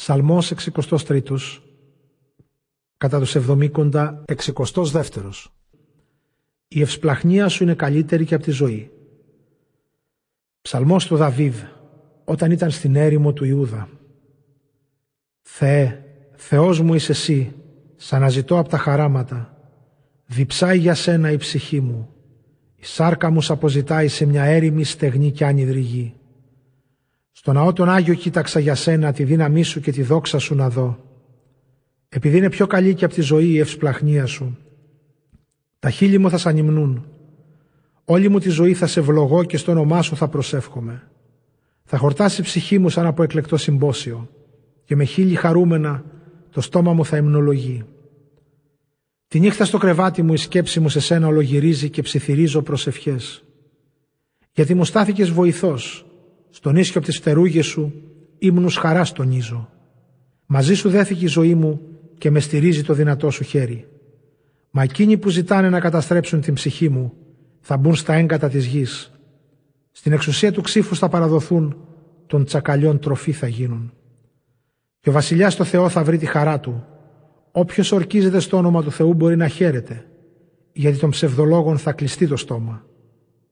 Ψαλμός 63, κατά τους 70, 62. Η ευσπλαχνία σου είναι καλύτερη και από τη ζωή. Ψαλμός του Δαβίδ, όταν ήταν στην έρημο του Ιούδα. Θεέ, Θεός μου είσαι εσύ, σ' αναζητώ από τα χαράματα. Διψάει για σένα η ψυχή μου. Η σάρκα μου σ' αποζητάει σε μια έρημη στεγνή κι άνυδρη γη. Στον ναό τον Άγιο κοίταξα για σένα, τη δύναμή σου και τη δόξα σου να δω. Επειδή είναι πιο καλή και από τη ζωή η ευσπλαχνία σου, τα χείλη μου θα σ' ανυμνούν. Όλη μου τη ζωή θα σε ευλογώ και στο όνομά σου θα προσεύχομαι. Θα χορτάσει η ψυχή μου σαν από εκλεκτό συμπόσιο και με χείλη χαρούμενα το στόμα μου θα υμνολογεί. Τη νύχτα στο κρεβάτι μου η σκέψη μου σε σένα ολογυρίζει και ψιθυρίζω προσευχές. Γιατί μου στάθηκες βοηθός, στον ίσιο από τις φτερούγες σου ύμνους χαράς τονίζω. Μαζί σου δέθηκε η ζωή μου και με στηρίζει το δυνατό σου χέρι. Μα εκείνοι που ζητάνε να καταστρέψουν την ψυχή μου θα μπουν στα έγκατα της γης. Στην εξουσία του ξύφου θα παραδοθούν, των τσακαλιών τροφή θα γίνουν. Και ο βασιλιάς στο Θεό θα βρει τη χαρά του. Όποιος ορκίζεται στο όνομα του Θεού μπορεί να χαίρεται, γιατί των ψευδολόγων θα κλειστεί το στόμα.